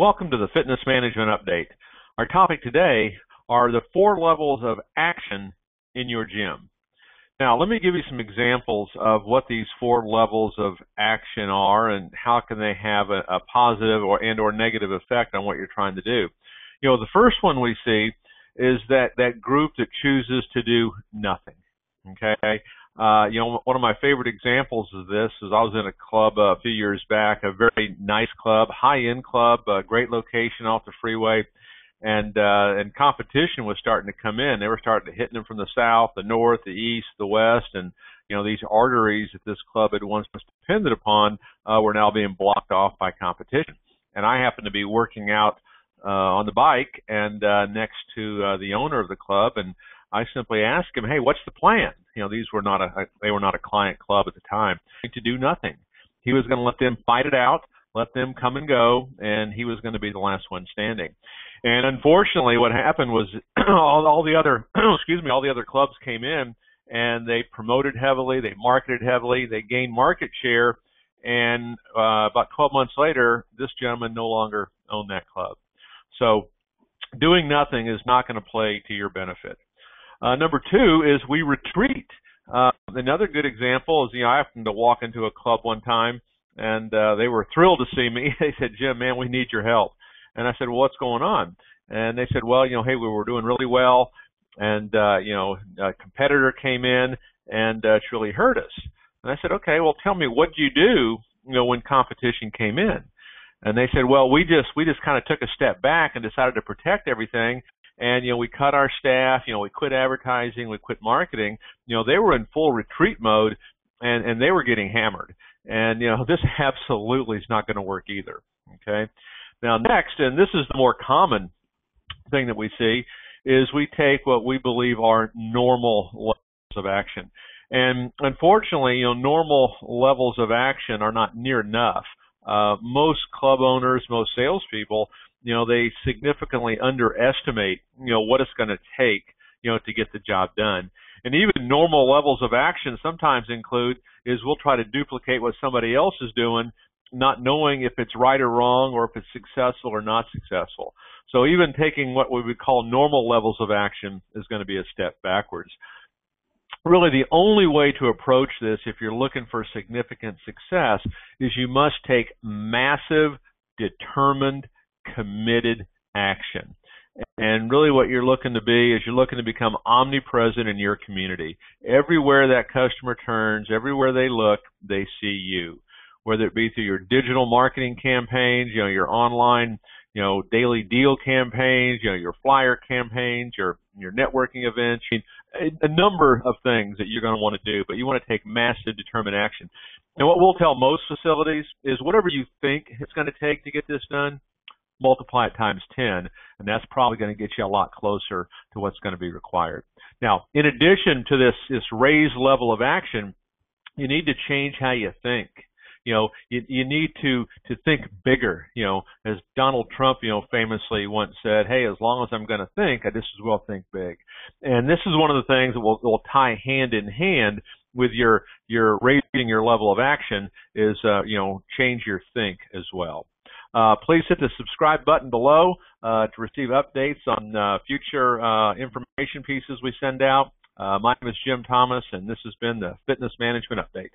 Welcome to the Fitness Management Update. Our topic today are the 4 levels of action in your gym. Now, let me give you some examples of what these 4 levels of action are and how can they have a positive or negative effect on what you're trying to do. You know, the first one we see is that group that chooses to do nothing, okay? You know, one of my favorite examples of this is I was in a club a few years back, a very nice club, high-end club, a great location off the freeway, and competition was starting to come in. They were starting to hit them from the south, the north, the east, the west, and, you know, these arteries that this club had once depended upon were now being blocked off by competition. And I happened to be working out on the bike and next to the owner of the club, and I simply asked him, "Hey, what's the plan?" You know, these were not they were not a client club at the time. To do nothing, he was going to let them fight it out, let them come and go, and he was going to be the last one standing. And unfortunately, what happened was all the other all the other clubs came in and they promoted heavily, they marketed heavily, they gained market share, and about 12 months later, this gentleman no longer owned that club. So, doing nothing is not going to play to your benefit. Number 2 is we retreat. Another good example is, you know, I happened to walk into a club one time, and they were thrilled to see me. They said, "Jim, man, we need your help." And I said, "Well, what's going on?" And they said, "Well, you know, hey, we were doing really well, and, you know, a competitor came in, and it's really hurt us." And I said, "Okay, well, tell me, what did you do, you know, when competition came in?" And they said, "Well, we just kind of took a step back and decided to protect everything. And, you know, we cut our staff, you know, we quit advertising, we quit marketing." You know, they were in full retreat mode, and they were getting hammered. And, you know, this absolutely is not going to work either, okay? Now, next, and this is the more common thing that we see, is we take what we believe are normal levels of action. And unfortunately, you know, normal levels of action are not near enough. Most club owners, most salespeople, you know, they significantly underestimate, you know, what it's going to take, you know, to get the job done. And even normal levels of action sometimes include is we'll try to duplicate what somebody else is doing, not knowing if it's right or wrong or if it's successful or not successful. So even taking what we would call normal levels of action is going to be a step backwards. Really, the only way to approach this, if you're looking for significant success, is you must take massive, determined, committed action. And really what you're looking to be is you're looking to become omnipresent in your community. Everywhere that customer turns, everywhere they look, they see you. Whether it be through your digital marketing campaigns, you know, your online, you know, daily deal campaigns, you know, your flyer campaigns, your networking events, a number of things that you're going to want to do, but you want to take massive determined action. And what we'll tell most facilities is whatever you think it's going to take to get this done, multiply it times 10, and that's probably going to get you a lot closer to what's going to be required. Now, in addition to this raised level of action, you need to change how you think. You know, you need to think bigger. You know, as Donald Trump, you know, famously once said, "Hey, as long as I'm going to think, I just as well think big." And this is one of the things that will tie hand in hand with your raising your level of action is, you know, change your think as well. Please hit the subscribe button below to receive updates on future information pieces we send out. My name is Jim Thomas, and this has been the Fitness Management Update.